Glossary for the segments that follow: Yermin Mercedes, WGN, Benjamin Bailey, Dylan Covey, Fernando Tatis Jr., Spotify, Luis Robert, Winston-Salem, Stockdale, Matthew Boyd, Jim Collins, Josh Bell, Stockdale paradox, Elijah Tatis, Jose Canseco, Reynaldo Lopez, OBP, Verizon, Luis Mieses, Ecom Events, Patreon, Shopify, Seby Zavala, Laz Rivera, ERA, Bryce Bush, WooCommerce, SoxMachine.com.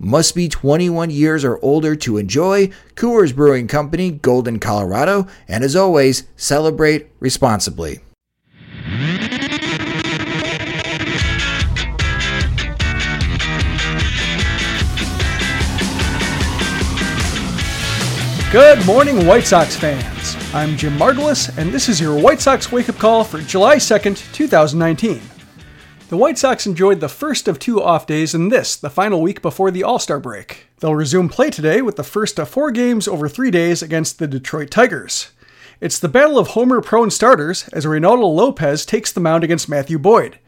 Must be 21 years or older to enjoy. Coors Brewing Company, Golden, Colorado. And as always, celebrate responsibly. Good morning, White Sox fans. I'm Jim Margulis, and this is your White Sox wake-up call for July 2nd, 2019. The White Sox enjoyed the first of two off days in this, the final week before the All-Star break. They'll resume play today with the first of four games over 3 days against the Detroit Tigers. It's the battle of homer-prone starters as Reynaldo Lopez takes the mound against Matthew Boyd.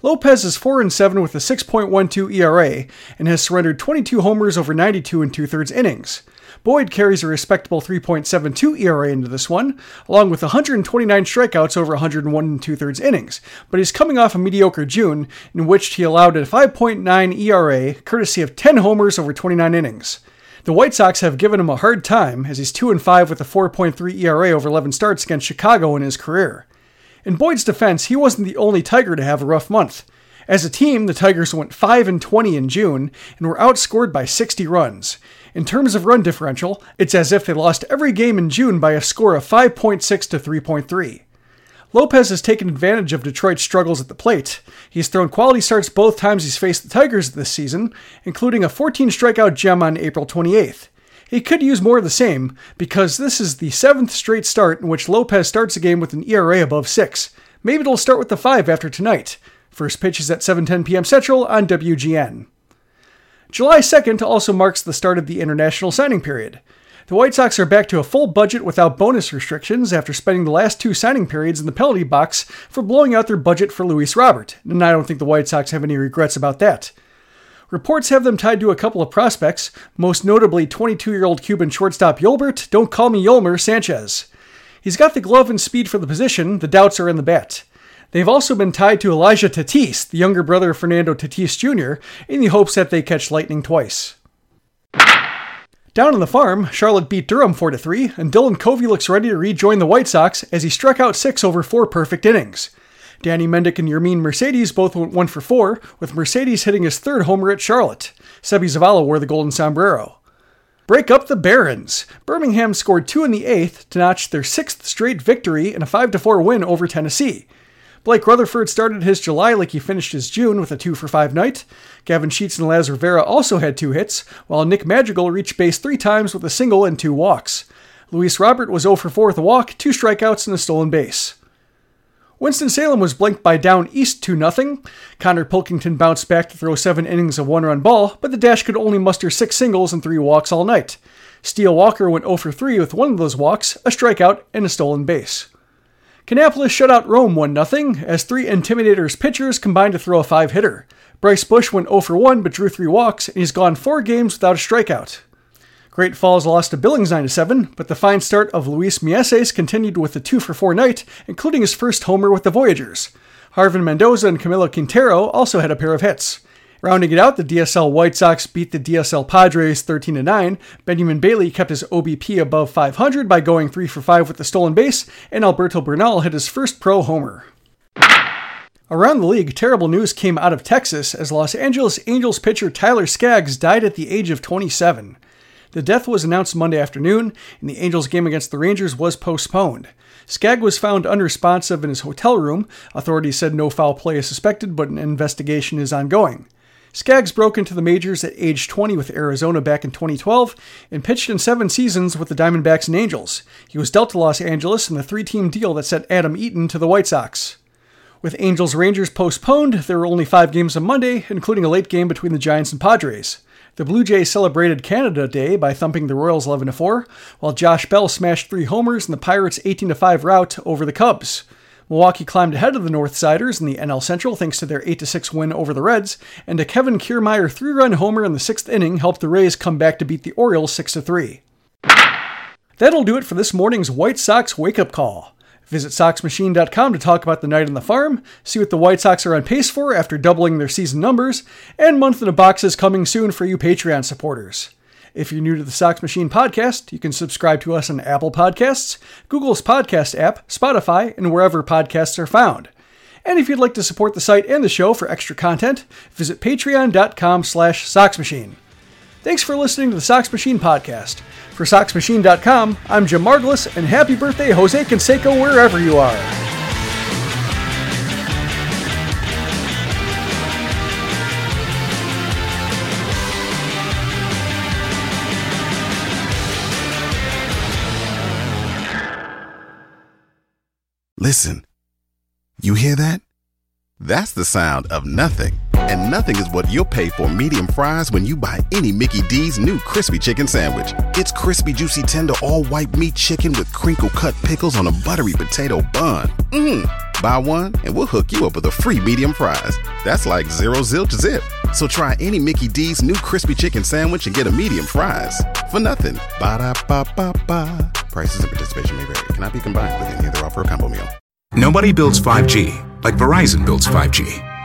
Lopez is 4-7 with a 6.12 ERA and has surrendered 22 homers over 92 and 2/3 innings. Boyd carries a respectable 3.72 ERA into this one, along with 129 strikeouts over 101 and 2/3 innings, but he's coming off a mediocre June in which he allowed a 5.9 ERA, courtesy of 10 homers over 29 innings. The White Sox have given him a hard time, as he's 2-5 with a 4.3 ERA over 11 starts against Chicago in his career. In Boyd's defense, he wasn't the only Tiger to have a rough month. As a team, the Tigers went 5-20 in June and were outscored by 60 runs. In terms of run differential, it's as if they lost every game in June by a score of 5.6 to 3.3. Lopez has taken advantage of Detroit's struggles at the plate. He's thrown quality starts both times he's faced the Tigers this season, including a 14-strikeout gem on April 28th. He could use more of the same, because this is the 7th straight start in which Lopez starts a game with an ERA above 6. Maybe it'll start with the 5 after tonight. First pitch is at 7:10 p.m. Central on WGN. July 2nd also marks the start of the international signing period. The White Sox are back to a full budget without bonus restrictions after spending the last two signing periods in the penalty box for blowing out their budget for Luis Robert, and I don't think the White Sox have any regrets about that. Reports have them tied to a couple of prospects, most notably 22-year-old Cuban shortstop Yolbert, don't call me Yermin, Sanchez. He's got the glove and speed for the position, the doubts are in the bat. They've also been tied to Elijah Tatis, the younger brother of Fernando Tatis Jr., in the hopes that they catch lightning twice. Down on the farm, Charlotte beat Durham 4-3, and Dylan Covey looks ready to rejoin the White Sox as he struck out 6 over 4 perfect innings. Danny Mendick and Yermin Mercedes both went 1 for 4, with Mercedes hitting his third homer at Charlotte. Seby Zavala wore the golden sombrero. Break up the Barons. Birmingham scored 2 in the 8th to notch their 6th straight victory in a 5-4 win over Tennessee. Blake Rutherford started his July like he finished his June with a 2-for-5 night. Gavin Sheets and Laz Rivera also had 2 hits, while Nick Madrigal reached base 3 times with a single and 2 walks. Luis Robert was 0-for-4 with a walk, 2 strikeouts, and a stolen base. Winston-Salem was blanked by down east 2-0. Connor Pilkington bounced back to throw 7 innings of 1-run ball, but the Dash could only muster 6 singles and 3 walks all night. Steele Walker went 0-for-3 with one of those walks, a strikeout, and a stolen base. Kannapolis shut out Rome 1-0 as 3 Intimidators pitchers combined to throw a 5-hitter. Bryce Bush went 0-for-1 but drew 3 walks, and he's gone 4 games without a strikeout. Great Falls lost to Billings 9-7, but the fine start of Luis Mieses continued with a 2-for-4 night, including his first homer with the Voyagers. Harvin Mendoza and Camilo Quintero also had a pair of hits. Rounding it out, the DSL White Sox beat the DSL Padres 13-9. Benjamin Bailey kept his OBP above 500 by going 3-for-5 with the stolen base, and Alberto Bernal hit his first pro homer. Around the league, terrible news came out of Texas as Los Angeles Angels pitcher Tyler Skaggs died at the age of 27. The death was announced Monday afternoon, and the Angels game against the Rangers was postponed. Skaggs was found unresponsive in his hotel room. Authorities said no foul play is suspected, but an investigation is ongoing. Skaggs broke into the majors at age 20 with Arizona back in 2012 and pitched in 7 seasons with the Diamondbacks and Angels. He was dealt to Los Angeles in the 3-team deal that sent Adam Eaton to the White Sox. With Angels Rangers postponed, there were only 5 games on Monday, including a late game between the Giants and Padres. The Blue Jays celebrated Canada Day by thumping the Royals 11-4, while Josh Bell smashed 3 homers in the Pirates' 18-5 rout over the Cubs. Milwaukee climbed ahead of the Northsiders in the NL Central thanks to their 8-6 win over the Reds, and a Kevin Kiermaier 3-run homer in the 6th inning helped the Rays come back to beat the Orioles 6-3. That'll do it for this morning's White Sox wake-up call. Visit SoxMachine.com to talk about the night on the farm, see what the White Sox are on pace for after doubling their season numbers, and Month in a Box is coming soon for you Patreon supporters. If you're new to the Sox Machine podcast, you can subscribe to us on Apple Podcasts, Google's podcast app, Spotify, and wherever podcasts are found. And if you'd like to support the site and the show for extra content, visit Patreon.com/SoxMachine. Thanks for listening to the Sox Machine podcast. For SoxMachine.com, I'm Jim Margulis, and happy birthday, Jose Canseco, wherever you are. Listen, you hear that? That's the sound of nothing. And nothing is what you'll pay for medium fries when you buy any Mickey D's new crispy chicken sandwich. It's crispy, juicy, tender, all white meat chicken with crinkle cut pickles on a buttery potato bun. Buy one and we'll hook you up with a free medium fries. That's like zero zilch zip. So try any Mickey D's new crispy chicken sandwich and get a medium fries for nothing. Ba-da-ba-ba-ba. Prices and participation may vary. Cannot be combined with any other offer or combo meal. Nobody builds 5G like Verizon builds 5G,